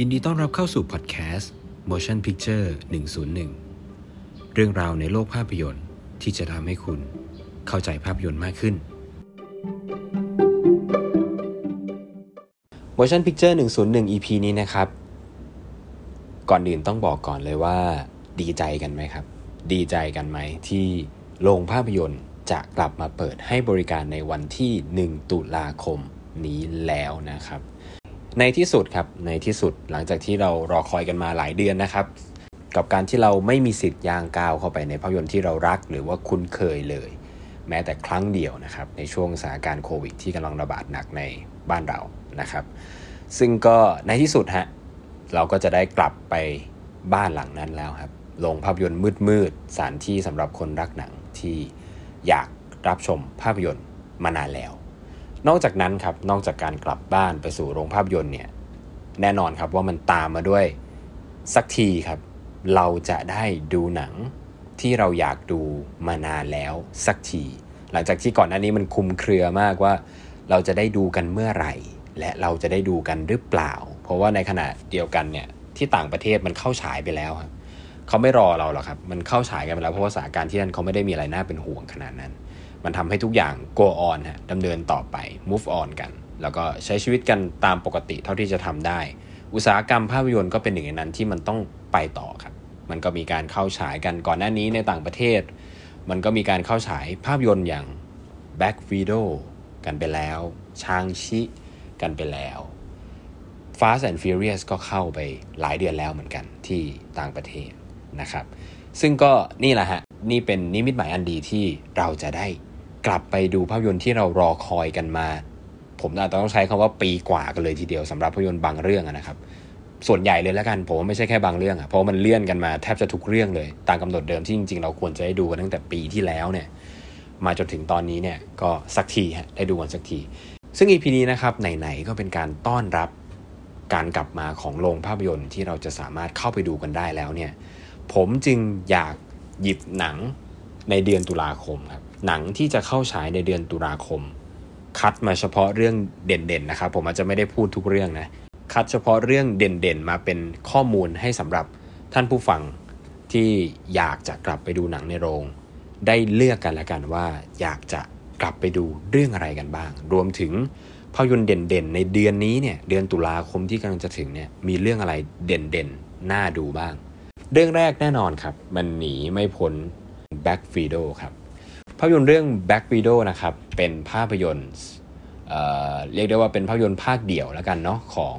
ยินดีต้อนรับเข้าสู่พอดแคสต์ Motion Picture 101เรื่องราวในโลกภาพยนตร์ที่จะทำให้คุณเข้าใจภาพยนตร์มากขึ้น Motion Picture 101 EP นี้นะครับก่อนอื่นต้องบอกก่อนเลยว่าดีใจกันไหมครับดีใจกันไหมที่โรงภาพยนตร์จะกลับมาเปิดให้บริการในวันที่1ตุลาคมนี้แล้วนะครับในที่สุดครับในที่สุดหลังจากที่เรารอคอยกันมาหลายเดือนนะครับกับการที่เราไม่มีสิทธิ์ย่างก้าวเข้าไปในภาพยนตร์ที่เรารักหรือว่าคุ้นเคยเลยแม้แต่ครั้งเดียวนะครับในช่วงสถานการณ์โควิดที่กำลังระบาดหนักในบ้านเรานะครับซึ่งก็ในที่สุดฮะเราก็จะได้กลับไปบ้านหลังนั้นแล้วครับโรงภาพยนตร์มืดๆสถานที่สำหรับคนรักหนังที่อยากรับชมภาพยนตร์มานานแล้วนอกจากนั้นครับนอกจากการกลับบ้านไปสู่โรงภาพยนตร์เนี่ยแน่นอนครับว่ามันตามมาด้วยสักทีครับเราจะได้ดูหนังที่เราอยากดูมานานแล้วสักทีหลังจากที่ก่อนหน้านี้มันคลุมเครือมากว่าเราจะได้ดูกันเมื่อไหร่และเราจะได้ดูกันหรือเปล่าเพราะว่าในขณะเดียวกันเนี่ยที่ต่างประเทศมันเข้าฉายไปแล้วครับเขาไม่รอเราหรอกครับมันเข้าฉายกันไปแล้วเพราะว่าสถานการณ์ที่นั่นเขาไม่ได้มีอะไรน่าเป็นห่วงขนาดนั้นมันทำให้ทุกอย่าง go on ฮะดำเนินต่อไป move on กันแล้วก็ใช้ชีวิตกันตามปกติเท่าที่จะทำได้อุตสาหกรรมภาพยนตร์ก็เป็นหนึ่งในนั้นที่มันต้องไปต่อครับมันก็มีการเข้าฉายกันก่อนหน้านี้ในต่างประเทศมันก็มีการเข้าฉายภาพยนตร์อย่าง Black Widow กันไปแล้วชางชิกันไปแล้ว Fast and Furious ก็เข้าไปหลายเดือนแล้วเหมือนกันที่ต่างประเทศนะครับซึ่งก็นี่แหละฮะนี่เป็นนิมิตหมายอันดีที่เราจะได้กลับไปดูภาพยนตร์ที่เรารอคอยกันมาผมอาจจะต้องใช้คำว่าปีกว่ากันเลยทีเดียวสำหรับภาพยนตร์บางเรื่องนะครับส่วนใหญ่เลยแล้วกันผมว่าไม่ใช่แค่บางเรื่องอ่ะเพราะมันเลื่อนกันมาแทบจะทุกเรื่องเลยตามกำหนดเดิมที่จริงๆเราควรจะได้ดูกันตั้งแต่ปีที่แล้วเนี่ยมาจนถึงตอนนี้เนี่ยก็สักทีฮะได้ดูกันสักทีซึ่ง EP นี้นะครับไหนๆก็เป็นการต้อนรับการกลับมาของโรงภาพยนตร์ที่เราจะสามารถเข้าไปดูกันได้แล้วเนี่ยผมจึงอยากหยิบหนังในเดือนตุลาคมครับหนังที่จะเข้าฉายในเดือนตุลาคมคัดมาเฉพาะเรื่องเด่นๆนะครับผมอาจจะไม่ได้พูดทุกเรื่องนะคัดเฉพาะเรื่องเด่นๆมาเป็นข้อมูลให้สำหรับท่านผู้ฟังที่อยากจะกลับไปดูหนังในโรงได้เลือกกันละกันว่าอยากจะกลับไปดูเรื่องอะไรกันบ้างรวมถึงภาพยนตร์เด่นๆในเดือนนี้เนี่ยเดือนตุลาคมที่กำลังจะถึงเนี่ยมีเรื่องอะไรเด่นๆน่าดูบ้างเรื่องแรกแน่นอนครับมันหนีไม่พ้น Black Widow ครับภาพยนตร์เรื่อง Black Widow นะครับเป็นภาพยนตร์เรียกได้ว่าเป็นภาพยนตร์ภาคเดี่ยวแล้วกันเนาะของ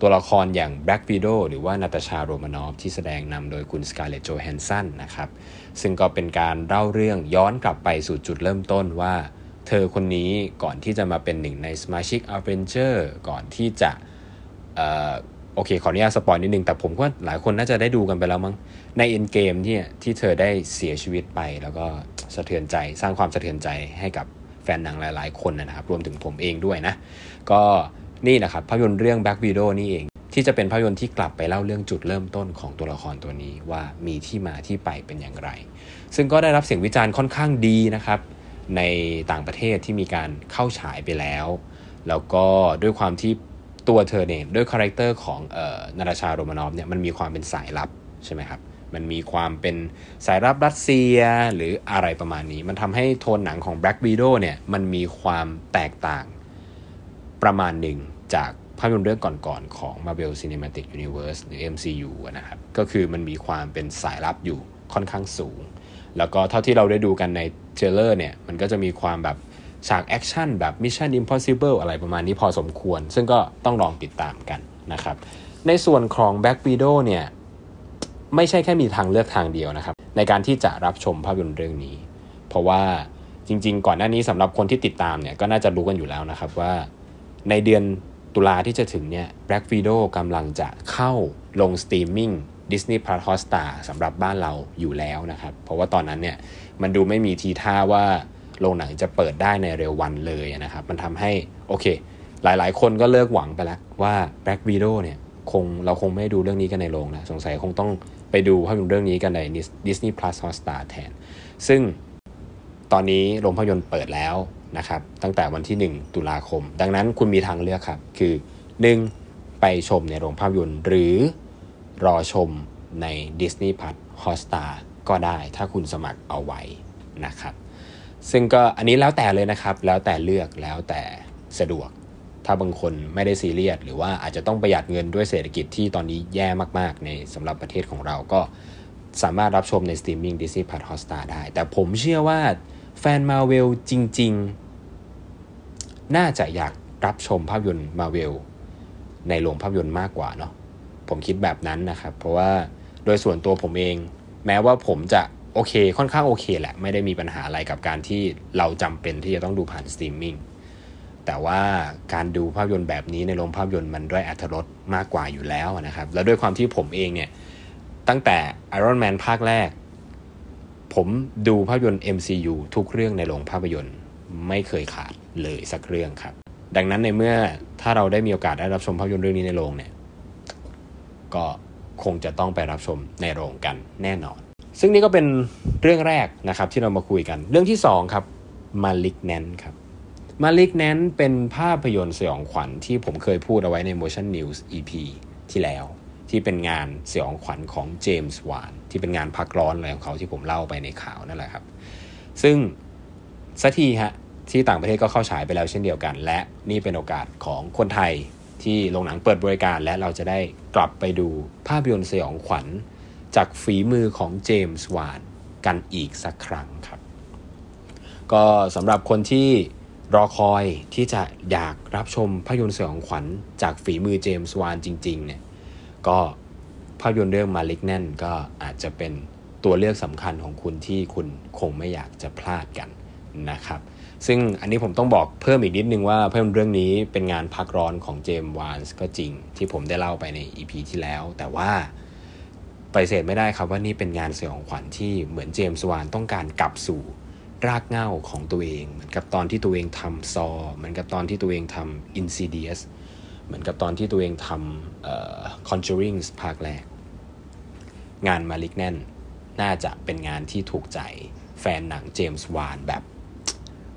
ตัวละครอย่าง Black Widow หรือว่านาตาชาโรมานอฟที่แสดงนำโดยคุณ Scarlett Johansson นะครับซึ่งก็เป็นการเล่าเรื่องย้อนกลับไปสู่จุดเริ่มต้นว่าเธอคนนี้ก่อนที่จะมาเป็นหนึ่งในสมาชิก Avenger ก่อนที่จะโอเคขออนุญาตสปอยนิดนึงแต่ผมว่าหลายคนน่าจะได้ดูกันไปแล้วมั้งใน Endgame ที่เธอได้เสียชีวิตไปแล้วก็สะเทือนใจสร้างความสะเทือนใจให้กับแฟนหนังหลายๆคนนะครับรวมถึงผมเองด้วยนะก็นี่แหละครับภาพยนตร์เรื่อง Black Widow นี่เองที่จะเป็นภาพยนตร์ที่กลับไปเล่าเรื่องจุดเริ่มต้นของตัวละครตัวนี้ว่ามีที่มาที่ไปเป็นอย่างไรซึ่งก็ได้รับเสียงวิจารณ์ค่อนข้างดีนะครับในต่างประเทศที่มีการเข้าฉายไปแล้วก็ด้วยความที่ตัวเธอเนี่ยด้วยคาแรคเตอร์ของนาตาชาโรมานอฟเนี่ยมันมีความเป็นสายลับใช่ไหมครับมันมีความเป็นสายลับรัสเซียหรืออะไรประมาณนี้มันทำให้โทนหนังของ Black Widow เนี่ยมันมีความแตกต่างประมาณหนึ่งจากภาพยนตร์เรื่องก่อนๆของ Marvel Cinematic Universe หรือ MCU นะครับก็คือมันมีความเป็นสายลับอยู่ค่อนข้างสูงแล้วก็เท่าที่เราได้ดูกันในเทรลเลอร์เนี่ยมันก็จะมีความแบบฉากแอคชั่นแบบ Mission Impossible อะไรประมาณนี้พอสมควรซึ่งก็ต้องลองติดตามกันนะครับในส่วนของ Black Widow เนี่ยไม่ใช่แค่มีทางเลือกทางเดียวนะครับในการที่จะรับชมภาพยนตร์เรื่องนี้เพราะว่าจริงๆก่อนหน้านี้สำหรับคนที่ติดตามเนี่ยก็น่าจะรู้กันอยู่แล้วนะครับว่าในเดือนตุลาที่จะถึงเนี่ย Black Widow กำลังจะเข้าลงสตรีมมิ่ง Disney Plus Hotstar สำหรับบ้านเราอยู่แล้วนะครับเพราะว่าตอนนั้นเนี่ยมันดูไม่มีทีท่าว่าโรงหนังจะเปิดได้ในเร็ววันเลยนะครับมันทำให้โอเคหลายๆคนก็เลิกหวังไปแล้วว่า Black Widow เนี่ยเราคงไม่ดูเรื่องนี้กันในโรงนะสงสัยคงต้องไปดูภาพยนตร์เรื่องนี้กันใน Disney Plus Hotstar แทนซึ่งตอนนี้โรงภาพยนตร์เปิดแล้วนะครับตั้งแต่วันที่1ตุลาคมดังนั้นคุณมีทางเลือกครับคือ1 ไปชมในโรงภาพยนตร์หรือรอชมใน Disney Plus Hotstar ก็ได้ถ้าคุณสมัครเอาไว้นะครับซึ่งก็อันนี้แล้วแต่เลยนะครับแล้วแต่เลือกแล้วแต่สะดวกถ้าบางคนไม่ได้ซีเรียสหรือว่าอาจจะต้องประหยัดเงินด้วยเศรษฐกิจที่ตอนนี้แย่มากๆในสำหรับประเทศของเราก็สามารถรับชมในสตรีมมิ่ง Disney Plus Hotstar ได้แต่ผมเชื่อว่าแฟน Marvel จริงๆน่าจะอยากรับชมภาพยนตร์ Marvel ในโรงภาพยนตร์มากกว่าเนาะผมคิดแบบนั้นนะครับเพราะว่าโดยส่วนตัวผมเองแม้ว่าผมจะโอเคค่อนข้างโอเคแหละไม่ได้มีปัญหาอะไรกับการที่เราจำเป็นที่จะต้องดูผ่านสตรีมมิ่งแต่ว่าการดูภาพยนตร์แบบนี้ในโรงภาพยนตร์มันด้วยอรรถรสมากกว่าอยู่แล้วนะครับแล้วด้วยความที่ผมเองเนี่ยตั้งแต่ Iron Man ภาคแรกผมดูภาพยนตร์ MCU ทุกเรื่องในโรงภาพยนตร์ไม่เคยขาดเลยสักเรื่องครับดังนั้นในเมื่อถ้าเราได้มีโอกาสได้รับชมภาพยนตร์เรื่องนี้ในโรงเนี่ยก็คงจะต้องไปรับชมในโรงกันแน่นอนซึ่งนี่ก็เป็นเรื่องแรกนะครับที่เรามาคุยกันเรื่องที่2ครับ Malignant ครับ Malignant เป็นภาพยนตร์สยองขวัญที่ผมเคยพูดเอาไว้ใน Motion News EP ที่แล้วที่เป็นงานสยองขวัญของ James Wan ที่เป็นงานพักร้อนอะไรของเขาที่ผมเล่าไปในข่าวนั่นแหละครับซึ่งสักทีฮะที่ต่างประเทศก็เข้าฉายไปแล้วเช่นเดียวกันและนี่เป็นโอกาสของคนไทยที่โรงหนังเปิดบริการและเราจะได้กลับไปดูภาพยนตร์สยองขวัญจากฝีมือของเจมส์วานกันอีกสักครั้งครับก็สำหรับคนที่รอคอยที่จะอยากรับชมภาพยนตร์สยองขวัญจากฝีมือเจมส์วานจริงๆเนี่ยก็ภาพยนตร์เรื่อง Malignant ก็อาจจะเป็นตัวเลือกสำคัญของคุณที่คุณคงไม่อยากจะพลาดกันนะครับซึ่งอันนี้ผมต้องบอกเพิ่มอีกนิดนึงว่าภาพยนตร์เรื่องนี้เป็นงานพักร้อนของเจมส์วานก็จริงที่ผมได้เล่าไปใน EP ที่แล้วแต่ว่าปฏิเสธไม่ได้ครับว่านี่เป็นงานสยองขวัญที่เหมือนเจมส์วานต้องการกลับสู่รากเหง้าของตัวเองเหมือนกับตอนที่ตัวเองทำซอเหมือนกับตอนที่ตัวเองทำ Insidious เหมือนกับตอนที่ตัวเองทำConjuring ภาคแรกงาน Malignant น่าจะเป็นงานที่ถูกใจแฟนหนังเจมส์วานแบบ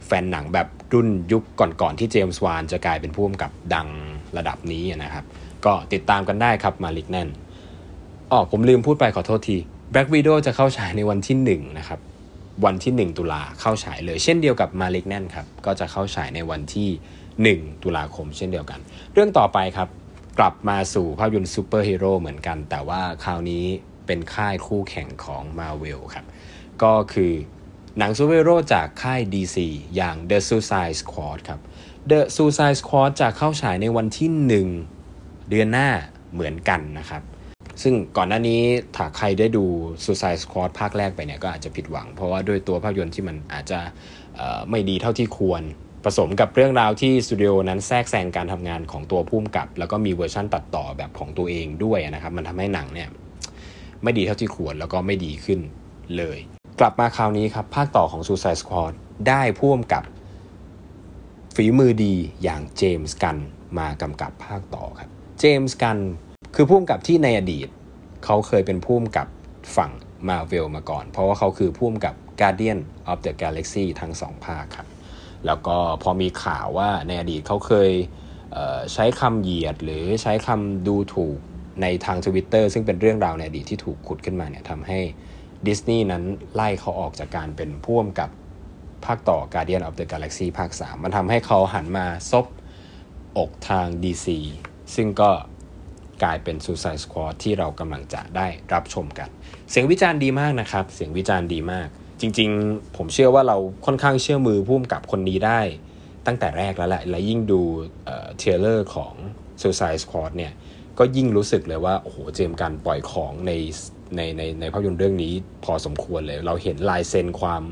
แฟนหนังแบบรุ่นยุคก่อนๆที่เจมส์วานจะกลายเป็นผู้กำกับดังระดับนี้นะครับก็ติดตามกันได้ครับ Malignantอ๋อผมลืมพูดไปขอโทษที Black Widow จะเข้าฉายในวันที่1นะครับวันที่1ตุลาเข้าฉายเลยเช่นเดียวกับ Malignant ครับก็จะเข้าฉายในวันที่1ตุลาคมเช่นเดียวกันเรื่องต่อไปครับกลับมาสู่ภาพยนตร์ซูเปอร์ฮีโร่เหมือนกันแต่ว่าคราวนี้เป็นค่ายคู่แข่งของ Marvel ครับก็คือหนังซูเปอร์ฮีโร่จากค่าย DC อย่าง The Suicide Squad ครับ The Suicide Squad จะเข้าฉายในวันที่1เดือนหน้าเหมือนกันนะครับซึ่งก่อนหน้านี้ถ้าใครได้ดู Suicide Squad ภาคแรกไปเนี่ยก็อาจจะผิดหวังเพราะว่าด้วยตัวภาพยนตร์ที่มันอาจจะไม่ดีเท่าที่ควรผสมกับเรื่องราวที่สตูดิโอนั้นแทรกแซงการทำงานของตัวผู้กำกับแล้วก็มีเวอร์ชั่นตัดต่อแบบของตัวเองด้วยนะครับมันทำให้หนังเนี่ยไม่ดีเท่าที่ควรแล้วก็ไม่ดีขึ้นเลยกลับมาคราวนี้ครับภาคต่อของ Suicide Squad ได้ผู้กำกับฝีมือดีอย่างเจมส์กันมากำกับภาคต่อครับเจมส์กันคือผู้กำกับที่ในอดีตเขาเคยเป็นผู้กำกับฝั่ง Marvel มาก่อนเพราะว่าเขาคือผู้กำกับ Guardian of the Galaxy ทั้ง2ภาคครับแล้วก็พอมีข่าวว่าในอดีตเขาเคยใช้คำเหยียดหรือใช้คำดูถูกในทาง Twitter ซึ่งเป็นเรื่องราวในอดีตที่ถูกขุดขึ้นมาเนี่ยทำให้ Disney นั้นไล่เขาออกจากการเป็นผู้กำกับภาคต่อ Guardian of the Galaxy ภาค3มันทำให้เขาหันมาซบอกทาง DC ซึ่งก็กลายเป็น Suicide Squad ที่เรากำลังจะได้รับชมกันเสียงวิจารณ์ดีมากนะครับเสียงวิจารณ์ดีมากจริงๆผมเชื่อว่าเราค่อนข้างเชื่อมือผู้กำกับคนนี้ได้ตั้งแต่แรกแล้วแหละและยิ่งดูเทรลเลอร์ของ Suicide Squad เนี่ยก็ยิ่งรู้สึกเลยว่าโอ้โหเจมส์กันปล่อยของในภาพยนตร์เรื่องนี้พอสมควรเลยเราเห็นลายเซ็นความ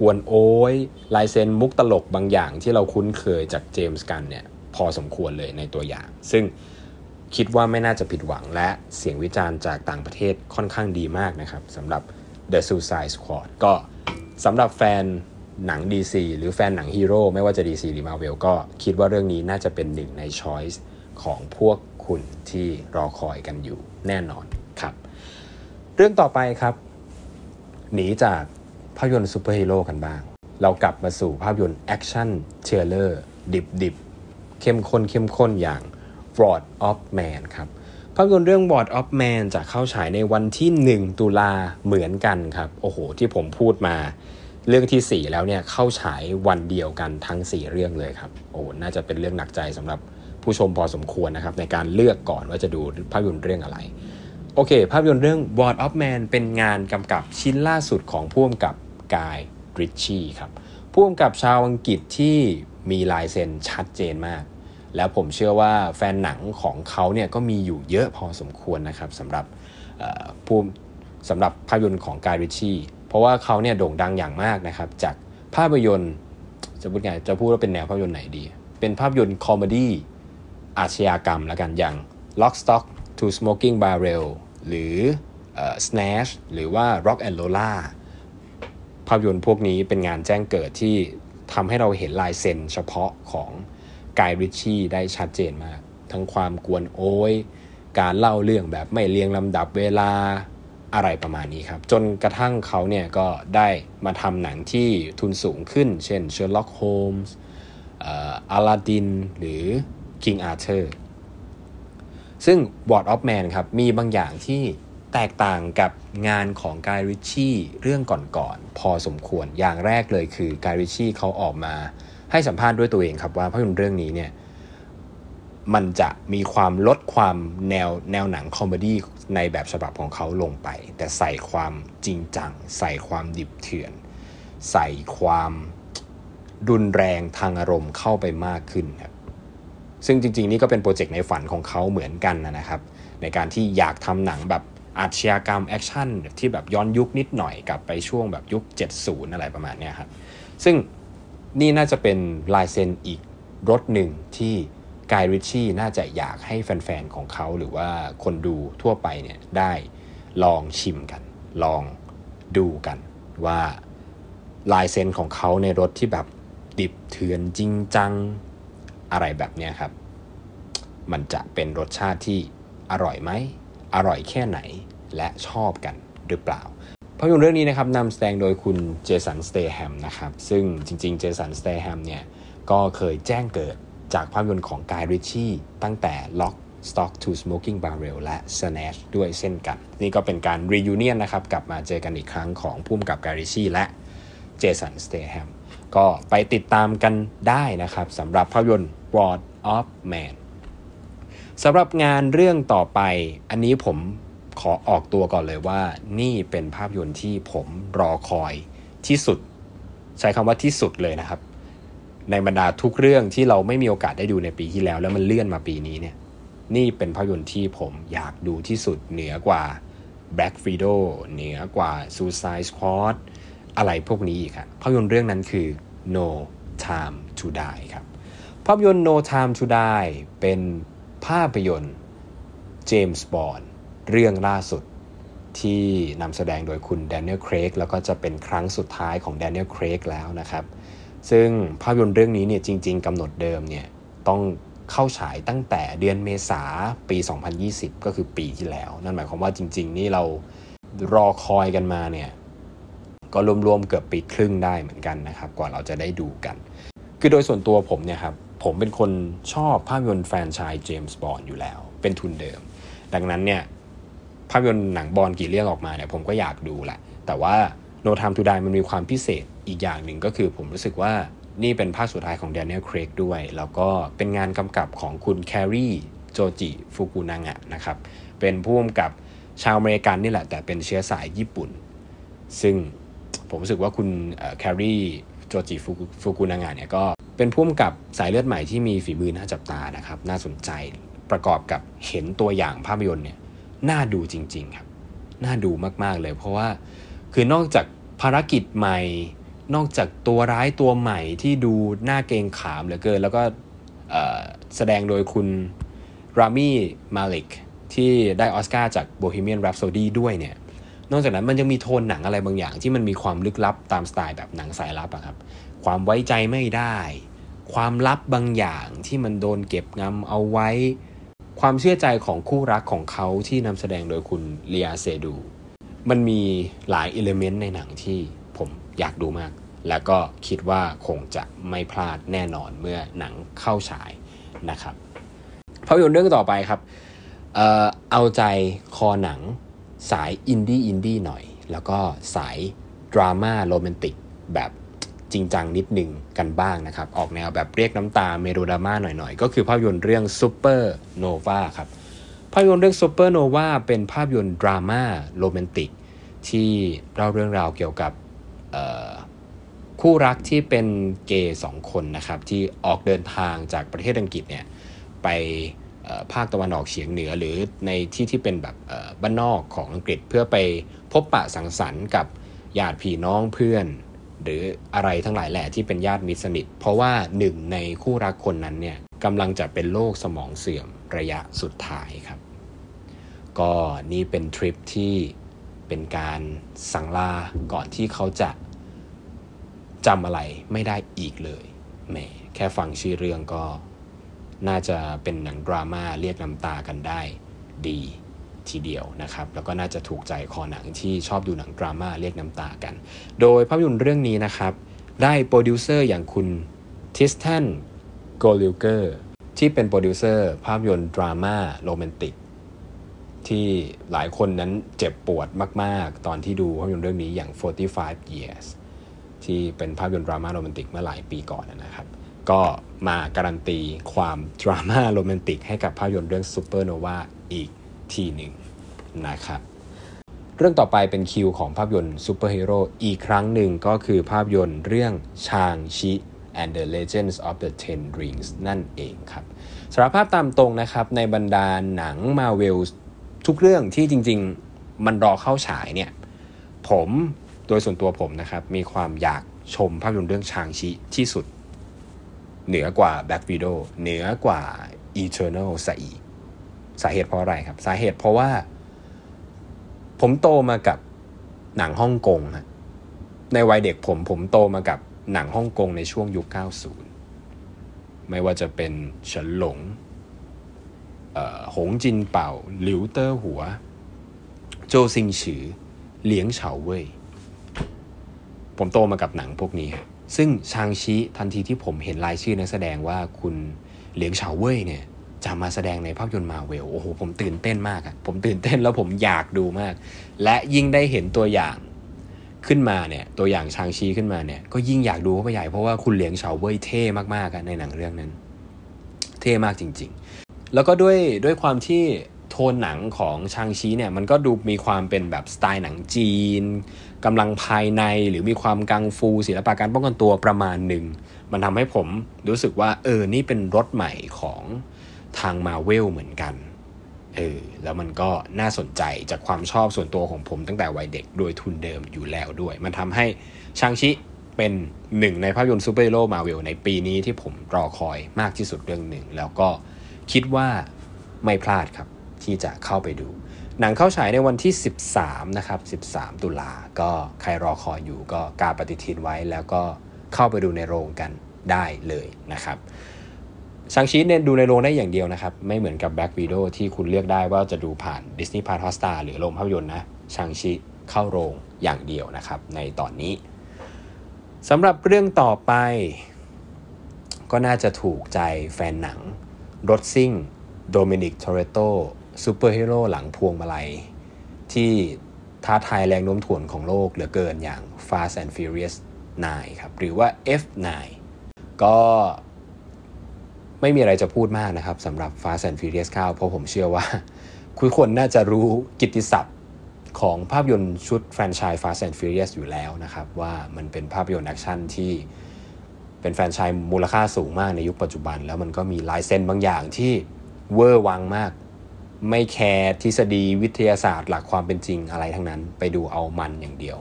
กวนโอ้ยลายเซ็นมุกตลกบางอย่างที่เราคุ้นเคยจากเจมส์กันเนี่ยพอสมควรเลยในตัวอย่างซึ่งคิดว่าไม่น่าจะผิดหวังและเสียงวิจารณ์จากต่างประเทศค่อนข้างดีมากนะครับสำหรับ The Suicide Squad ก็สำหรับแฟนหนัง DC หรือแฟนหนังฮีโร่ไม่ว่าจะ DC หรือ Marvel ก็คิดว่าเรื่องนี้น่าจะเป็นหนึ่งใน choice ของพวกคุณที่รอคอยกันอยู่แน่นอนครับเรื่องต่อไปครับหนีจากภาพยนตร์ซูเปอร์ฮีโร่กันบ้างเรากลับมาสู่ภาพยนตร์แอคชั่นเทรลเลอร์ดิบๆเข้มข้นอย่าง Wrath of Man ครับภาพยนตร์เรื่อง Wrath of Man จะเข้าฉายในวันที่1ตุลาเหมือนกันครับโอ้โหที่ผมพูดมาเรื่องที่4แล้วเนี่ยเข้าฉายวันเดียวกันทั้ง4เรื่องเลยครับโอ้น่าจะเป็นเรื่องหนักใจสำหรับผู้ชมพอสมควรนะครับในการเลือกก่อนว่าจะดูภาพยนตร์เรื่องอะไรโอเคภาพยนตร์เรื่อง Wrath of Man เป็นงานกำกับชิ้นล่าสุดของผู้กำกับกายริชชี่ครับผู้กำกับชาวอังกฤษที่มีลายเซ็นชัดเจนมากแล้วผมเชื่อว่าแฟนหนังของเขาเนี่ยก็มีอยู่เยอะพอสมควรนะครับสำหรับภาพยนตร์ของกายริชชี่เพราะว่าเขาเนี่ยโด่งดังอย่างมากนะครับจากภาพยนตร์จะพูดว่าเป็นแนวภาพยนตร์ไหนดีเป็นภาพยนตร์คอมเมดี้อาชญากรรมละกันอย่าง Lock Stock and Two Smoking Barrels หรือ Snatch หรือว่า Rock and Rolla ภาพยนตร์พวกนี้เป็นงานแจ้งเกิดที่ทำให้เราเห็นลายเซ็นเฉพาะของกายริชชี่ได้ชัดเจนมากทั้งความกวนโอ้ยการเล่าเรื่องแบบไม่เรียงลำดับเวลาอะไรประมาณนี้ครับจนกระทั่งเขาเนี่ยก็ได้มาทำหนังที่ทุนสูงขึ้นเช่น Sherlock Holmes Aladdin หรือ King Arthur ซึ่ง Wrath of Man ครับมีบางอย่างที่แตกต่างกับงานของกายริชชี่เรื่องก่อนๆพอสมควรอย่างแรกเลยคือกายริชชี่เขาออกมาให้สัมภาษณ์ด้วยตัวเองครับว่าภาพยนตร์เรื่องนี้เนี่ยมันจะมีความลดความแนวหนังคอมเมดี้ในแบบฉบับของเขาลงไปแต่ใส่ความจริงจังใส่ความดิบเถื่อนใส่ความรุนแรงทางอารมณ์เข้าไปมากขึ้นครับซึ่งจริงๆนี่ก็เป็นโปรเจกต์ในฝันของเขาเหมือนกันนะครับในการที่อยากทำหนังแบบอาชญากรรมแอคชั่นที่แบบย้อนยุคนิดหน่อยกลับไปช่วงแบบยุค70อะไรประมาณนี้ครับซึ่งนี่น่าจะเป็นลายเซ็นอีกรสหนึ่งที่กายริชชี่น่าจะอยากให้แฟนๆของเขาหรือว่าคนดูทั่วไปเนี่ยได้ลองชิมกันลองดูกันว่าลายเซ็นของเขาในรสที่แบบดิบเถื่อนจริงจังอะไรแบบเนี้ยครับมันจะเป็นรสชาติที่อร่อยไหมอร่อยแค่ไหนและชอบกันหรือเปล่าภาพยนตร์เรื่องนี้นะครับนำแสดงโดยคุณเจสันสเตแฮมนะครับซึ่งจริงๆเจสันสเตแฮมเนี่ยก็เคยแจ้งเกิดจากภาพยนตร์ของกายริชชี่ตั้งแต่ Lock Stock Two Smoking Barrels และ Snatch ด้วยเช่นกันนี่ก็เป็นการ reunion นะครับกลับมาเจอกันอีกครั้งของผู้กำกับกายริชชี่และเจสันสเตแฮมก็ไปติดตามกันได้นะครับสำหรับภาพยนตร์ Wrath of Manสำหรับงานเรื่องต่อไปอันนี้ผมขอออกตัวก่อนเลยว่านี่เป็นภาพยนตร์ที่ผมรอคอยที่สุดใช้คำว่าที่สุดเลยนะครับในบรรดาทุกเรื่องที่เราไม่มีโอกาสได้ดูในปีที่แล้วแล้วมันเลื่อนมาปีนี้เนี่ยนี่เป็นภาพยนตร์ที่ผมอยากดูที่สุดเหนือกว่า Black Widow เหนือกว่า Suicide Squad อะไรพวกนี้อีกครับภาพยนตร์เรื่องนั้นคือ No Time to Die ครับภาพยนตร์ No Time to Die เป็นภาพยนตร์เจมส์บอนด์เรื่องล่าสุดที่นำแสดงโดยคุณแดเนียลเครกแล้วก็จะเป็นครั้งสุดท้ายของแดเนียลเครกแล้วนะครับซึ่งภาพยนตร์เรื่องนี้เนี่ยจริงๆกำหนดเดิมเนี่ยต้องเข้าฉายตั้งแต่เดือนเมษาปี 2020 ก็คือปีที่แล้วนั่นหมายความว่าจริงๆนี่เรารอคอยกันมาเนี่ยก็รวมๆเกือบปีครึ่งได้เหมือนกันนะครับกว่าเราจะได้ดูกันคือโดยส่วนตัวผมเนี่ยครับผมเป็นคนชอบภาพยนตร์แฟรนไชส์เจมส์บอนด์อยู่แล้วเป็นทุนเดิมดังนั้นเนี่ยภาพยนตร์หนังบอนด์กี่เรื่องออกมาเนี่ยผมก็อยากดูแหละแต่ว่า No Time to Die มันมีความพิเศษอีกอย่างหนึ่งก็คือผมรู้สึกว่านี่เป็นภาคสุดท้ายของ Daniel Craig ด้วยแล้วก็เป็นงานกำกับของคุณแครีโจจิฟุกุนางะนะครับเป็นผู้กำกับชาวอเมริกันนี่แหละแต่เป็นเชื้อสายญี่ปุ่นซึ่งผมรู้สึกว่าคุณแครีโจจิฟุกุนางะเนี่ยก็เป็นผู้กำกับสายเลือดใหม่ที่มีฝีมือน่าจับตานะครับน่าสนใจประกอบกับเห็นตัวอย่างภาพยนตร์เนี่ยน่าดูจริงๆครับน่าดูมากๆเลยเพราะว่าคือนอกจากภารกิจใหม่นอกจากตัวร้ายตัวใหม่ที่ดูน่าเกรงขามเหลือเกินแล้วก็แสดงโดยคุณรามีมาลิกที่ได้ออสการ์จาก Bohemian Rhapsody ด้วยเนี่ยนอกจากนั้นมันยังมีโทนหนังอะไรบางอย่างที่มันมีความลึกลับตามสไตล์แบบหนังสายลับอะครับความไว้ใจไม่ได้ความลับบางอย่างที่มันโดนเก็บงำเอาไว้ความเชื่อใจของคู่รักของเขาที่นำแสดงโดยคุณเลียเซดูมันมีหลายอิเลเมนต์ในหนังที่ผมอยากดูมากแล้วก็คิดว่าคงจะไม่พลาดแน่นอนเมื่อหนังเข้าฉายนะครับ ภาพยนตร์เรื่องต่อไปครับเอาใจคอหนังสายอินดี้หน่อยแล้วก็สายดราม่าโรแมนติกแบบจริงจังนิดนึงกันบ้างนะครับออกแนวแบบเรียกน้ำตาเมโลดราม่าหน่อยๆก็คือภาพยนตร์เรื่องซูเปอร์โนวาครับภาพยนตร์เรื่องซูเปอร์โนวาเป็นภาพยนตร์ดราม่าโรแมนติกที่เล่าเรื่องราวเกี่ยวกับคู่รักที่เป็นเกย์2คนนะครับที่ออกเดินทางจากประเทศอังกฤษเนี่ยไปภาคตะวันออกเฉียงเหนือหรือในที่ที่เป็นแบบบ้านนอกของอังกฤษเพื่อไปพบปะสังสรรค์กับญาติพี่น้องเพื่อนหรืออะไรทั้งหลายแหละที่เป็นญาติมิตรสนิทเพราะว่าหนึ่งในคู่รักคนนั้นเนี่ยกำลังจะเป็นโรคสมองเสื่อมระยะสุดท้ายครับก็นี่เป็นทริปที่เป็นการสั่งลาก่อนที่เขาจะจำอะไรไม่ได้อีกเลยแหมแค่ฟังชื่อเรื่องก็น่าจะเป็นหนังดราม่าเรียกน้ำตากันได้ดีทีเดียวนะครับแล้วก็น่าจะถูกใจคอหนังที่ชอบดูหนังดราม่าเรียกน้ำตากันโดยภาพยนตร์เรื่องนี้นะครับได้โปรดิวเซอร์อย่างคุณทิสตันโกลิวเกอร์ที่เป็นโปรดิวเซอร์ภาพยนตร์ดราม่าโรแมนติกที่หลายคนนั้นเจ็บปวดมากๆตอนที่ดูภาพยนตร์เรื่องนี้อย่าง45 Yearsที่เป็นภาพยนตร์ดราม่าโรแมนติกเมื่อหลายปีก่อนนะครับก็มาการันตีความดราม่าโรแมนติกให้กับภาพยนตร์เรื่องซูเปอร์โนวาอีกทีหนึ่งนะครับเรื่องต่อไปเป็นคิวของภาพยนตร์ซูเปอร์ฮีโร่อีกครั้งหนึ่งก็คือภาพยนตร์เรื่องชางชิ and the Legends of the Ten Rings นั่นเองครับสารภาพตามตรงนะครับในบรรดาหนัง Marvel ทุกเรื่องที่จริงๆมันรอเข้าฉายเนี่ยผมโดยส่วนตัวผมนะครับมีความอยากชมภาพยนตร์เรื่องชางชิที่สุดเหนือกว่า Black Widow เหนือกว่า Eternal ซะอีกสาเหตุเพราะอะไรครับสาเหตุเพราะว่าผมโตมากับหนังฮ่องกงนะในวัยเด็กผมโตมากับหนังฮ่องกงในช่วงยุค90ไม่ว่าจะเป็นเฉินหลงหงจินเป่าหลิวเตอร์หัวโจซิงฉือเหลียงเฉาเว่ยผมโตมากับหนังพวกนี้ซึ่งชางชิทันทีที่ผมเห็นรายชื่อนักแสดงว่าคุณเหลียงเฉาเว่ยเนี่ยจะมาแสดงในภาพยนตร์มาเวลโอ้โหผมตื่นเต้นมากอะผมตื่นเต้นแล้วผมอยากดูมากและยิ่งได้เห็นตัวอย่างขึ้นมาเนี่ยตัวอย่างชางชิขึ้นมาเนี่ยก็ยิ่งอยากดูเข้าไปใหญ่เพราะว่าคุณเหลียงเฉาเว่ยเท่มากๆในหนังเรื่องนั้นเท่มากจริงๆแล้วก็ด้วยความที่โทนหนังของชางชิเนี่ยมันก็ดูมีความเป็นแบบสไตล์หนังจีนกำลังภายในหรือมีความกังฟูศิลปะการป้องกันตัวประมาณหนึ่งมันทำให้ผมรู้สึกว่านี่เป็นรสใหม่ของทาง Marvel เหมือนกันแล้วมันก็น่าสนใจจากความชอบส่วนตัวของผมตั้งแต่วัยเด็กโดยทุนเดิมอยู่แล้วด้วยมันทำให้ชางชิเป็นหนึ่งในภาพยนตร์ซูเปอร์ฮีโร่ Marvel ในปีนี้ที่ผมรอคอยมากที่สุดเรื่องหนึ่งแล้วก็คิดว่าไม่พลาดครับที่จะเข้าไปดูหนังเข้าฉายในวันที่13นะครับ13ตุลาก็ใครรอคอยอยู่ก็กาปฏิทินไว้แล้วก็เข้าไปดูในโรงกันได้เลยนะครับชางชีเนี่ยดูในโรงได้อย่างเดียวนะครับไม่เหมือนกับ Black Widow ที่คุณเลือกได้ว่าจะดูผ่าน Disney Plus Hotstar หรือโรงภาพยนตร์นะชางชิเข้าโรงอย่างเดียวนะครับในตอนนี้สำหรับเรื่องต่อไปก็น่าจะถูกใจแฟนหนังรถซิ่งโดมินิกทอเรโตซูเปอร์ฮีโร่หลังพวงมาลัยที่ท้าทายแรงโน้มถ่วงของโลกเหลือเกินอย่าง Fast and Furious 9 ครับหรือว่า F9 ก็ไม่มีอะไรจะพูดมากนะครับสำหรับ Fast and Furious 9 เพราะผมเชื่อว่าทุกคนน่าจะรู้กิตติศัพท์ของภาพยนตร์ชุดแฟรนไชส์ Fast and Furious อยู่แล้วนะครับว่ามันเป็นภาพยนตร์แอคชั่นที่เป็นแฟรนไชส์มูลค่าสูงมากในยุคปัจจุบันแล้วมันก็มีลายเส้นบางอย่างที่เวอร์วังมากไม่แคร์ทฤษฎีวิทยาศาสตร์หลักความเป็นจริงอะไรทั้งนั้นไปดูเอามันอย่างเดียว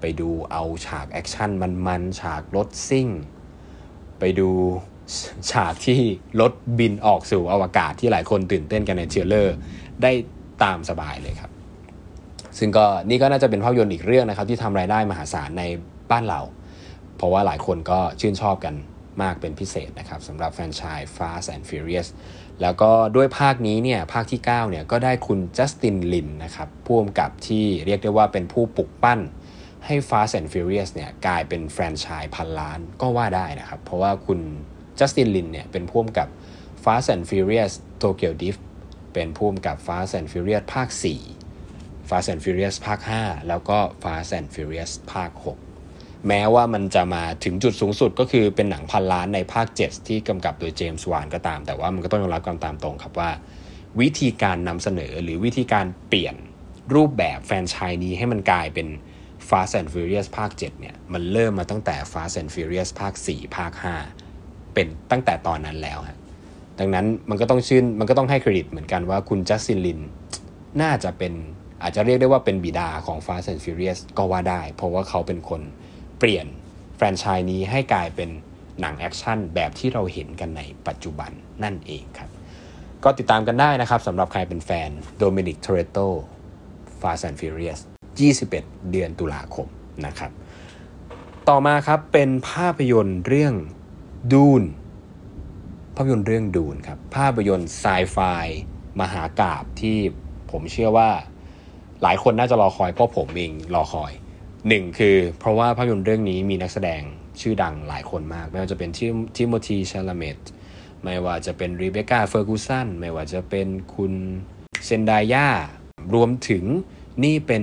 ไปดูเอาฉากแอคชั่นมันฉากรถซิ่งไปดูฉากที่รถบินออกสู่อวกาศที่หลายคนตื่นเต้นกันในเทรลเลอร์ได้ตามสบายเลยครับซึ่งก็นี่ก็น่าจะเป็นภาพยนตร์อีกเรื่องนะครับที่ทำรายได้มหาศาลในบ้านเราเพราะว่าหลายคนก็ชื่นชอบกันมากเป็นพิเศษนะครับสำหรับแฟรนไชส์ Fast and Furious แล้วก็ด้วยภาคนี้เนี่ยภาคที่9เนี่ยก็ได้คุณจัสตินลินนะครับผู้กำกับที่เรียกได้ว่าเป็นผู้ปลุกปั้นให้ Fast and Furious เนี่ยกลายเป็นแฟรนไชส์พันล้านก็ว่าได้นะครับเพราะว่าคุณจัสตินลินเนี่ยเป็นผู้กำกับ Fast and Furious โตเกียวดริฟท์เป็นผู้กำกับ Fast and Furious ภาค 4 Fast and Furious ภาค 5 แล้วก็ Fast and Furious ภาค 6 แม้ว่ามันจะมาถึงจุดสูงสุดก็คือเป็นหนังพันล้านในภาค 7 ที่กำกับโดย James Wan ก็ตามแต่ว่ามันก็ต้องยอมรับความตามตรงครับว่าวิธีการนำเสนอหรือวิธีการเปลี่ยนรูปแบบแฟรนไชส์นี้ให้มันกลายเป็น Fast and Furious ภาค 7 เนี่ยมันเริ่มมาตั้งแต่ Fast and Furious ภาค 4 ภาค 5 เป็นตั้งแต่ตอนนั้นแล้วฮะดังนั้นมันก็ต้องให้เครดิตเหมือนกันว่าคุณจัสตินลินน่าจะเป็นอาจจะเรียกได้ว่าเป็นบิดาของ Fast and Furious ก็ว่าได้เพราะว่าเขาเป็นคนเปลี่ยนแฟรนไชส์นี้ให้กลายเป็นหนังแอคชั่นแบบที่เราเห็นกันในปัจจุบันนั่นเองครับก็ติดตามกันได้นะครับสำหรับใครเป็นแฟนโดมินิก โทเรโต้ Fast and Furious 21 เดือนตุลาคมนะครับต่อมาครับเป็นภาพยนตร์เรื่องดูนครับภาพยนตร์ไซไฟมหากาพย์ที่ผมเชื่อว่าหลายคนน่าจะรอคอยเพราะผมเองรอคอยหนึ่งคือเพราะว่าภาพยนตร์เรื่องนี้มีนักแสดงชื่อดังหลายคนมากไม่ว่าจะเป็นทิโมธี ชาลาเมตไม่ว่าจะเป็นรีเบคก้า เฟอร์กูสันไม่ว่าจะเป็นคุณเซนไดย่ารวมถึงนี่เป็น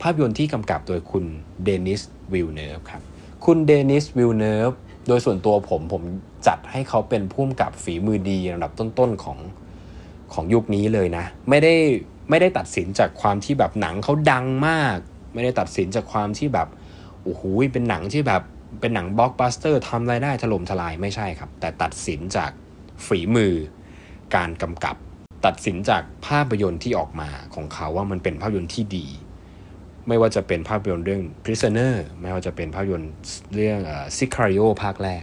ภาพยนตร์ที่กำกับโดยคุณเดนิส วิลเนฟครับคุณเดนิส วิลเนฟโดยส่วนตัวผมจัดให้เขาเป็นผู้กำกับฝีมือดีระดับต้นๆของยุคนี้เลยนะไม่ได้ตัดสินจากความที่แบบหนังเขาดังมากไม่ได้ตัดสินจากความที่แบบโอ้โหเป็นหนังที่แบบเป็นหนังบล็อกบัสเตอร์ทำรายได้ถล่มทลายไม่ใช่ครับแต่ตัดสินจากฝีมือการกำกับตัดสินจากภาพยนตร์ที่ออกมาของเขาว่ามันเป็นภาพยนตร์ที่ดีไม่ว่าจะเป็นภาพยนตร์เรื่อง Prisoner ไม่ว่าจะเป็นภาพยนตร์เรื่องSicario ภาคแรก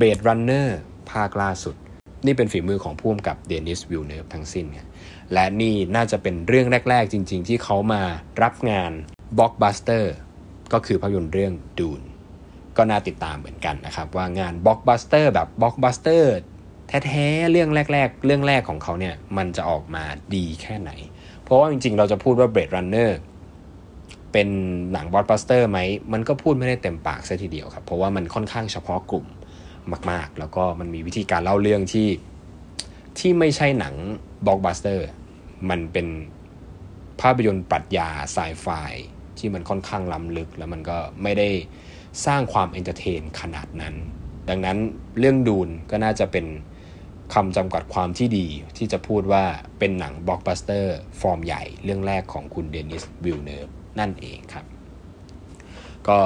Blade Runner ภาคล่าสุดนี่เป็นฝีมือของผู้กำกับเดนิส วิลเนฟทั้งสิ้นครับและนี่น่าจะเป็นเรื่องแรกๆจริงๆที่เขามารับงานบล็อกบัสเตอร์ก็คือภาพยนตร์เรื่อง Dune ก็น่าติดตามเหมือนกันนะครับว่างานบล็อกบัสเตอร์แบบบล็อกบัสเตอร์แท้ๆเรื่องแรกของเขาเนี่ยมันจะออกมาดีแค่ไหนเพราะว่าจริงๆเราจะพูดว่า Blade Runnerเป็นหนังบล็อกบัสเตอร์ไหมมันก็พูดไม่ได้เต็มปากซะทีเดียวครับเพราะว่ามันค่อนข้างเฉพาะกลุ่มมากๆแล้วก็มันมีวิธีการเล่าเรื่องที่ไม่ใช่หนังบล็อกบัสเตอร์มันเป็นภาพยนตร์ปรัชญาไซไฟที่มันค่อนข้างล้ำลึกแล้วมันก็ไม่ได้สร้างความเอนเตอร์เทนขนาดนั้นดังนั้นเรื่องดูนก็น่าจะเป็นคำจำกัดความที่ดีที่จะพูดว่าเป็นหนังบล็อกบัสเตอร์ฟอร์มใหญ่เรื่องแรกของคุณเดนิส วิลเนฟนั่นเองครับก็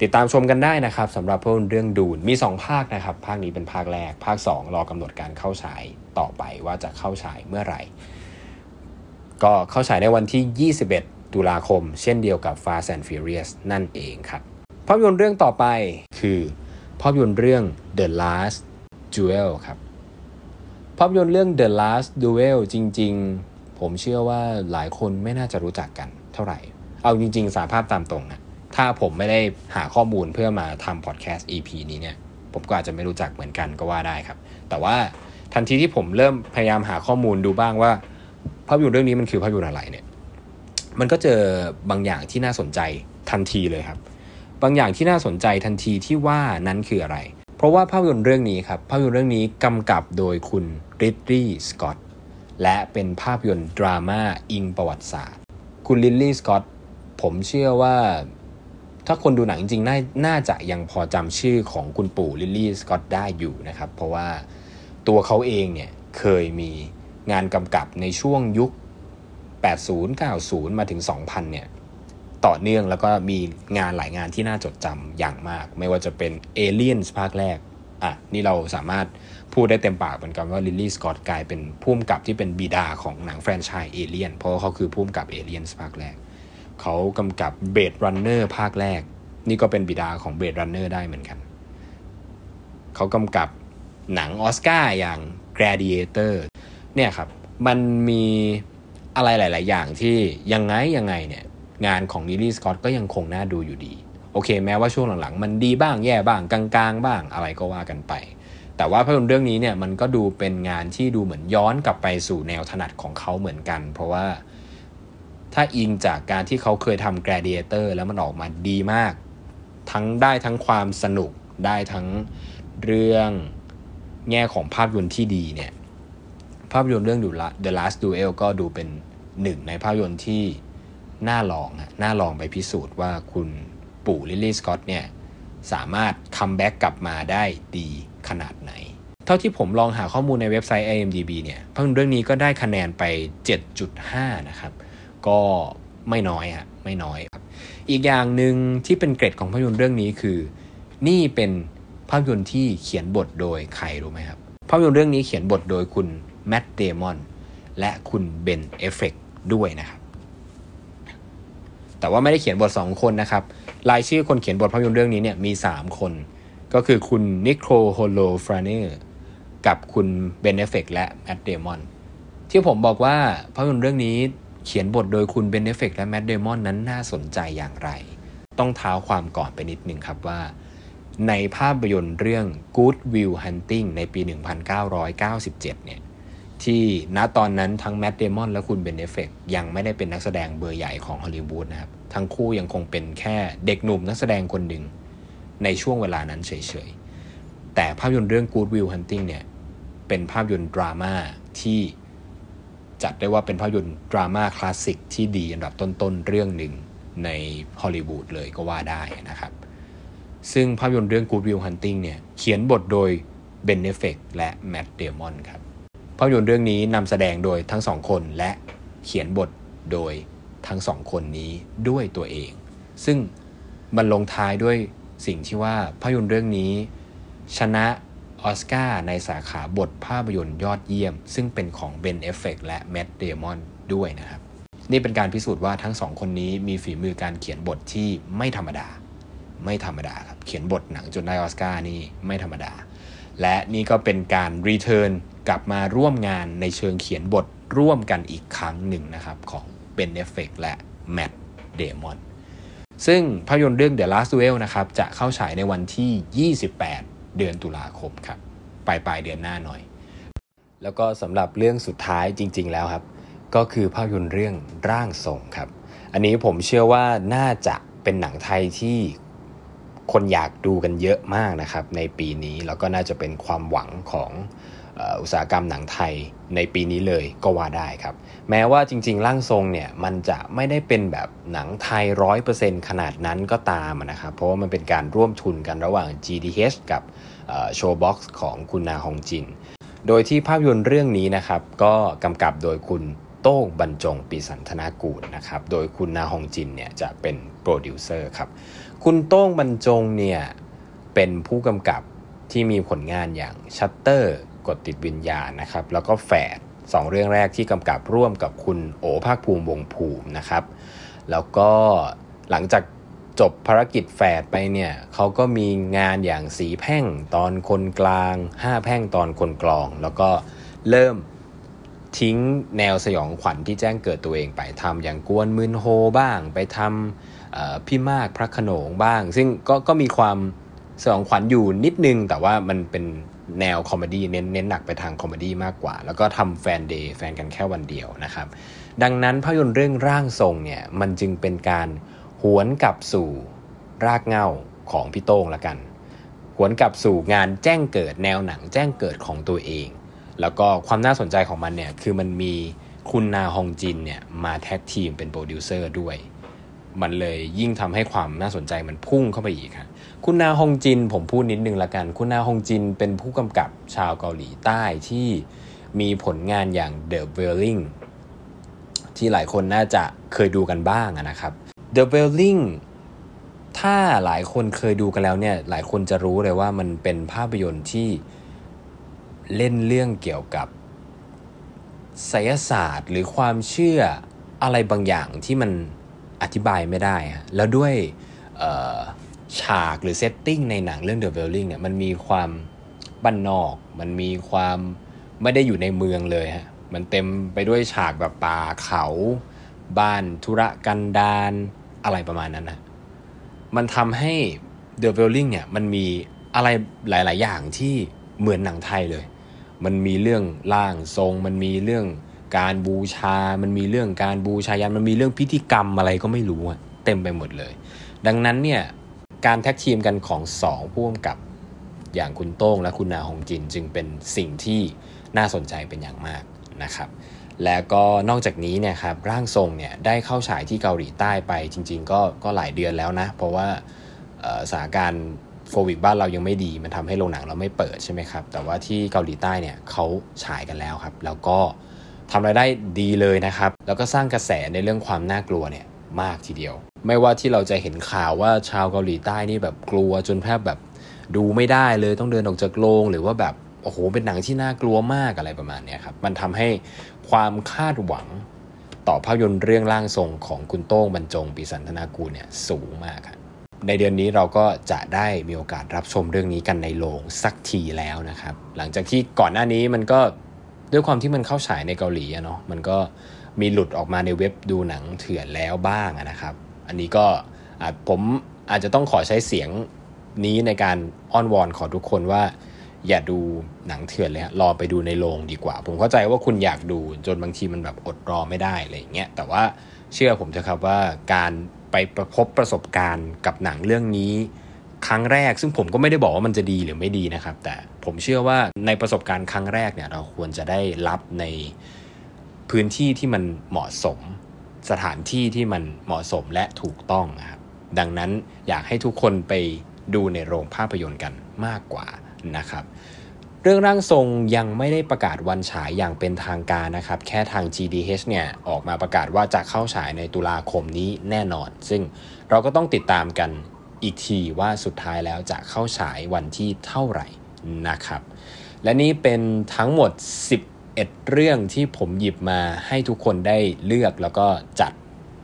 ติดตามชมกันได้นะครับสำหรับเรื่องดูนมี2ภาคนะครับภาคนี้เป็นภาคแรกภาค2รอกำหนดการเข้าฉายต่อไปว่าจะเข้าฉายเมื่อไหร่ก็เข้าฉายในวันที่21ตุลาคมเช่นเดียวกับ Fast and Furious นั่นเองครับภาพยนตร์เรื่องต่อไปคือภาพยนตร์เรื่อง The Last Duel ครับภาพยนตร์เรื่อง The Last Duel จริงๆผมเชื่อว่าหลายคนไม่น่าจะรู้จักกันเท่าไหร่เอาจริงๆสารภาพตามตรงนะถ้าผมไม่ได้หาข้อมูลเพื่อมาทำพอดแคสต์ EP นี้เนี่ยผมก็อาจจะไม่รู้จักเหมือนกันก็ว่าได้ครับแต่ว่าทันทีที่ผมเริ่มพยายามหาข้อมูลดูบ้างว่าภาพยนตร์เรื่องนี้มันคือภาพยนตร์อะไรเนี่ยมันก็เจอบางอย่างที่น่าสนใจทันทีเลยครับบางอย่างที่น่าสนใจทันทีที่ว่านั้นคืออะไรเพราะว่าภาพยนตร์เรื่องนี้ครับภาพยนตร์เรื่องนี้กำกับโดยคุณริดลีย์ สก็อตต์และเป็นภาพยนตร์ดราม่าอิงประวัติศาสตร์คุณริดลีย์ สก็อตต์ผมเชื่อว่าถ้าคนดูหนังจริงน่าจะยังพอจำชื่อของคุณปู่ลิลลี่ สก็อตต์ได้อยู่นะครับเพราะว่าตัวเขาเองเนี่ยเคยมีงานกำกับในช่วงยุค80 90มาถึง 2000 เนี่ยต่อเนื่องแล้วก็มีงานหลายงานที่น่าจดจำอย่างมากไม่ว่าจะเป็น Alien ภาคแรกนี่เราสามารถพูดได้เต็มปากเหมือนกันว่าลิลลี่ สก็อตต์กลายเป็นผู้กำกับที่เป็นบิดาของหนังแฟรนไชส์ Alien เพราะเขาคือผู้กำกับ Alien ภาคแรกเขากำกับ Blade Runner ภาคแรกนี่ก็เป็นบิดาของ Blade Runner ได้เหมือนกันเขากำกับหนังออสการ์อย่าง Gladiator เนี่ยครับมันมีอะไรหลายๆอย่างที่ยังไงเนี่ยงานของลิลลี่ สก็อตต์ก็ยังคงน่าดูอยู่ดีโอเคแม้ว่าช่วงหลังๆมันดีบ้างแย่บ้างกลางๆบ้างอะไรก็ว่ากันไปแต่ว่าภาพยนตร์เรื่องนี้เนี่ยมันก็ดูเป็นงานที่ดูเหมือนย้อนกลับไปสู่แนวถนัดของเขาเหมือนกันเพราะว่าถ้าอิงจากการที่เขาเคยทำ Gladiator แล้วมันออกมาดีมากทั้งได้ทั้งความสนุกได้ทั้งเรื่องแง่ของภาพยนตร์ที่ดีเนี่ยภ ภาพยนตร์เรื่อง The Last Duel ก็ดูเป็นหนึ่งในภาพยนตร์ที่น่าลองไปพิสูจน์ว่าคุณปู่ลิลลี่สก็อตเนี่ยสามารถคัมแบ็กกลับมาได้ดีขนาดไหนเท่าที่ผมลองหาข้อมูลในเว็บไซต์ IMDb เนี่ยภาพยนตร์เรื่องนี้ก็ได้คะแนนไป 7.5 นะครับก็ไม่น้อยครับอีกอย่างหนึ่งที่เป็นเกรดของภาพยนตร์เรื่องนี้คือนี่เป็นภาพยนตร์ที่เขียนบทโดยใครรู้ไหมครับภาพยนตร์เรื่องนี้เขียนบทโดยคุณแมทเดมอนและคุณเบนเอฟเฟคด้วยนะครับแต่ว่าไม่ได้เขียนบท2คนนะครับรายชื่อคนเขียนบทภาพยนตร์เรื่องนี้เนี่ยมี3คนก็คือคุณนิโคลโฮโลฟราเนอร์กับคุณเบนเอฟเฟคและแมทเดมอนที่ผมบอกว่าภาพยนตร์เรื่องนี้เขียนบทโดยคุณเบนเอฟเฟคและแมทเดมอนนั้นน่าสนใจอย่างไรต้องเท้าความก่อนไปนิดนึงครับว่าในภาพยนตร์เรื่อง Good Will Hunting ในปี 1997 เนี่ยที่ณตอนนั้นทั้งแมทเดมอนและคุณเบนเอฟเฟคยังไม่ได้เป็นนักแสดงเบอร์ใหญ่ของฮอลลีวูดนะครับทั้งคู่ยังคงเป็นแค่เด็กหนุ่มนักแสดงคนหนึ่งในช่วงเวลานั้นเฉยๆแต่ภาพยนตร์เรื่อง Good Will Hunting เนี่ยเป็นภาพยนตร์ดราม่าที่จัดได้ว่าเป็นภาพยนตร์ดราม่าคลาสสิกที่ดีอันดับต้นๆเรื่องหนึ่งในฮอลลีวูดเลยก็ว่าได้นะครับซึ่งภาพยนตร์เรื่อง Good Will Hunting เนี่ยเขียนบทโดย Ben Affleck และ Matt Damon ครับภาพยนตร์เรื่องนี้นำแสดงโดยทั้งสองคนและเขียนบทโดยทั้งสองคนนี้ด้วยตัวเองซึ่งมันลงท้ายด้วยสิ่งที่ว่าภาพยนตร์เรื่องนี้ชนะออสการ์ในสาขาบทภาพยนตร์ยอดเยี่ยมซึ่งเป็นของ Ben Affleck และ Matt Damon ด้วยนะครับนี่เป็นการพิสูจน์ว่าทั้งสองคนนี้มีฝีมือการเขียนบทที่ไม่ธรรมดาครับเขียนบทหนังจนได้ออสการ์นี่ไม่ธรรมดาและนี่ก็เป็นการรีเทิร์นกลับมาร่วมงานในเชิงเขียนบทร่วมกันอีกครั้งหนึ่งนะครับของ Ben Affleck และ Matt Damon ซึ่งภาพยนตร์เรื่อง The Last Duel นะครับจะเข้าฉายในวันที่ 28 เดือนตุลาคมครับปลายเดือนหน้าหน่อยแล้วก็สำหรับเรื่องสุดท้ายจริงๆแล้วครับก็คือภาพยนตร์เรื่องร่างทรงครับอันนี้ผมเชื่อว่าน่าจะเป็นหนังไทยที่คนอยากดูกันเยอะมากนะครับในปีนี้แล้วก็น่าจะเป็นความหวังของอุตสาหกรรมหนังไทยในปีนี้เลยก็ว่าได้ครับแม้ว่าจริงๆร่างทรงเนี่ยมันจะไม่ได้เป็นแบบหนังไทย 100% ขนาดนั้นก็ตามนะครับเพราะว่ามันเป็นการร่วมทุนกันระหว่าง GDH กับโชว์บ็อกซ์ของคุณนาฮงจินโดยที่ภาพยนตร์เรื่องนี้นะครับก็กำกับโดยคุณโต้งบรรจงปิสันธนากูลนะครับโดยคุณนาฮงจินเนี่ยจะเป็นโปรดิวเซอร์ครับคุณโต้งบรรจงเนี่ยเป็นผู้กำกับที่มีผลงานอย่างชัตเตอร์กฎติดวิญญาณนะครับแล้วก็แฝด2เรื่องแรกที่กำกับร่วมกับคุณโอภาคภูมิวงศ์ภูมินะครับแล้วก็หลังจากจบภารกิจแฝดไปเนี่ยเขาก็มีงานอย่างสีแพ่งตอนคนกลาง5แพ่งตอนคนกลองแล้วก็เริ่มทิ้งแนวสยองขวัญที่แจ้งเกิดตัวเองไปทำอย่างกวนมืนโฮบ้างไปทำพี่มากพระโขนงบ้างซึ่งก็มีความสยองขวัญอยู่นิดนึงแต่ว่ามันเป็นแนวคอมเมดี้เน้นหนักไปทางคอมเมดี้มากกว่าแล้วก็ทำแฟนเดย์แฟนกันแค่วันเดียวนะครับดังนั้นภาพยนตร์เรื่องร่างทรงเนี่ยมันจึงเป็นการหวนกลับสู่รากเหง้าของพี่โต้งละกันหวนกลับสู่งานแจ้งเกิดแนวหนังแจ้งเกิดของตัวเองแล้วก็ความน่าสนใจของมันเนี่ยคือมันมีคุณนาฮงจินเนี่ยมาแท็กทีมเป็นโปรดิวเซอร์ด้วยมันเลยยิ่งทำให้ความน่าสนใจมันพุ่งเข้าไปอีกครับคุณนาฮงจินผมพูดนิดนึงละกันคุณนาฮงจินเป็นผู้กำกับชาวเกาหลีใต้ที่มีผลงานอย่าง The Wailing ที่หลายคนน่าจะเคยดูกันบ้างนะครับ The Wailing ถ้าหลายคนเคยดูกันแล้วเนี่ยหลายคนจะรู้เลยว่ามันเป็นภาพยนตร์ที่เล่นเรื่องเกี่ยวกับไสยศาสตร์หรือความเชื่ออะไรบางอย่างที่มันอธิบายไม่ได้แล้วด้วยฉากหรือเซตติ้งในหนังเรื่อง The Wailing เนี่ยมันมีความบ้านนอกมันมีความไม่ได้อยู่ในเมืองเลยฮะมันเต็มไปด้วยฉากแบบป่าเขาบ้านธุรกันดารอะไรประมาณนั้นนะมันทำให้ The Wailing เนี่ยมันมีอะไรหลายๆอย่างที่เหมือนหนังไทยเลยมันมีเรื่องร่างทรงมันมีเรื่องการบูชามันมีเรื่องการบูชายันมันมีเรื่องพิธีกรรมอะไรก็ไม่รู้อะเต็มไปหมดเลยดังนั้นเนี่ยการแท็กทีมกันของ2ผู้กำกับอย่างคุณโต้งและคุณนาฮงจินจึงเป็นสิ่งที่น่าสนใจเป็นอย่างมาก นะครับแล้วก็นอกจากนี้เนี่ยครับร่างทรงเนี่ยได้เข้าฉายที่เกาหลีใต้ไปจริงๆก็หลายเดือนแล้วนะเพราะว่าสถานการณ์โควิดบ้านเรายังไม่ดีมันทำให้โรงหนังเราไม่เปิดใช่ไหมครับแต่ว่าที่เกาหลีใต้เนี่ยเขาฉายกันแล้วครับแล้วก็ทำรายได้ดีเลยนะครับแล้วก็สร้างกระแสในเรื่องความน่ากลัวเนี่ยมากทีเดียวไม่ว่าที่เราจะเห็นข่าวว่าชาวเกาหลีใต้นี่แบบกลัวจนแทบแบบดูไม่ได้เลยต้องเดินออกจากโรงหรือว่าแบบโอ้โหเป็นหนังที่น่ากลัวมากอะไรประมาณนี้ครับมันทำให้ความคาดหวังต่อภาพยนตร์เรื่องร่างทรงของคุณโต้งบรรจงปิสันธนากูลเนี่ยสูงมากครับในเดือนนี้เราก็จะได้มีโอกาสรับชมเรื่องนี้กันในโรงสักทีแล้วนะครับหลังจากที่ก่อนหน้านี้มันก็ด้วยความที่มันเข้าฉายในเกาหลีเนาะมันก็มีหลุดออกมาในเว็บดูหนังเถื่อนแล้วบ้างนะครับอันนี้ก็ผมอาจจะต้องขอใช้เสียงนี้ในการอ้อนวอนขอทุกคนว่าอย่าดูหนังเถื่อนเลยฮะรอไปดูในโรงดีกว่าผมเข้าใจว่าคุณอยากดูจนบางทีมันแบบอดรอไม่ได้อะไรอย่างเงี้ยแต่ว่าเชื่อผมเถอะครับว่าการไปพบประสบการณ์กับหนังเรื่องนี้ครั้งแรกซึ่งผมก็ไม่ได้บอกว่ามันจะดีหรือไม่ดีนะครับแต่ผมเชื่อว่าในประสบการณ์ครั้งแรกเนี่ยเราควรจะได้รับในพื้นที่ที่มันเหมาะสมสถานที่ที่มันเหมาะสมและถูกต้องนะครับดังนั้นอยากให้ทุกคนไปดูในโรงภาพยนตร์กันมากกว่านะครับเรื่องร่างทรงยังไม่ได้ประกาศวันฉายอย่างเป็นทางการนะครับแค่ทาง GDH เนี่ยออกมาประกาศว่าจะเข้าฉายในตุลาคมนี้แน่นอนซึ่งเราก็ต้องติดตามกันอีกทีว่าสุดท้ายแล้วจะเข้าฉายวันที่เท่าไหร่นะครับและนี่เป็นทั้งหมด11เรื่องที่ผมหยิบมาให้ทุกคนได้เลือกแล้วก็จัด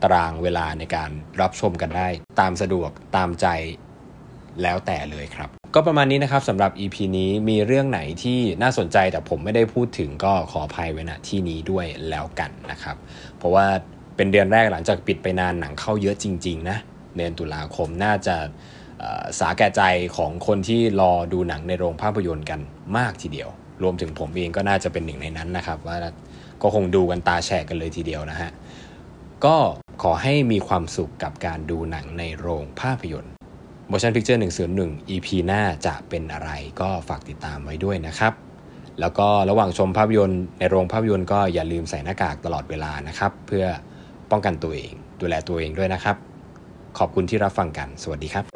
ตารางเวลาในการรับชมกันได้ตามสะดวกตามใจแล้วแต่เลยครับก็ประมาณนี้นะครับสำหรับ EP นี้มีเรื่องไหนที่น่าสนใจแต่ผมไม่ได้พูดถึงก็ขออภัยไว้ณที่นี้ด้วยแล้วกันนะครับเพราะว่าเป็นเดือนแรกหลังจากปิดไปนานหนังเข้าเยอะจริงๆนะเดือนตุลาคมน่าจะสาแก่ใจของคนที่รอดูหนังในโรงภาพยนตร์กันมากทีเดียวรวมถึงผมเองก็น่าจะเป็นหนึ่งในนั้นนะครับว่าก็คงดูกันตาแฉกกันเลยทีเดียวนะฮะก็ขอให้มีความสุขกับการดูหนังในโรงภาพยนตร์Motion Picture 101 EP หน้าจะเป็นอะไรก็ฝากติดตามไว้ด้วยนะครับแล้วก็ระหว่างชมภาพยนตร์ในโรงภาพยนตร์ก็อย่าลืมใส่หน้ากากตลอดเวลานะครับเพื่อป้องกันตัวเองดูแลตัวเองด้วยนะครับขอบคุณที่รับฟังกันสวัสดีครับ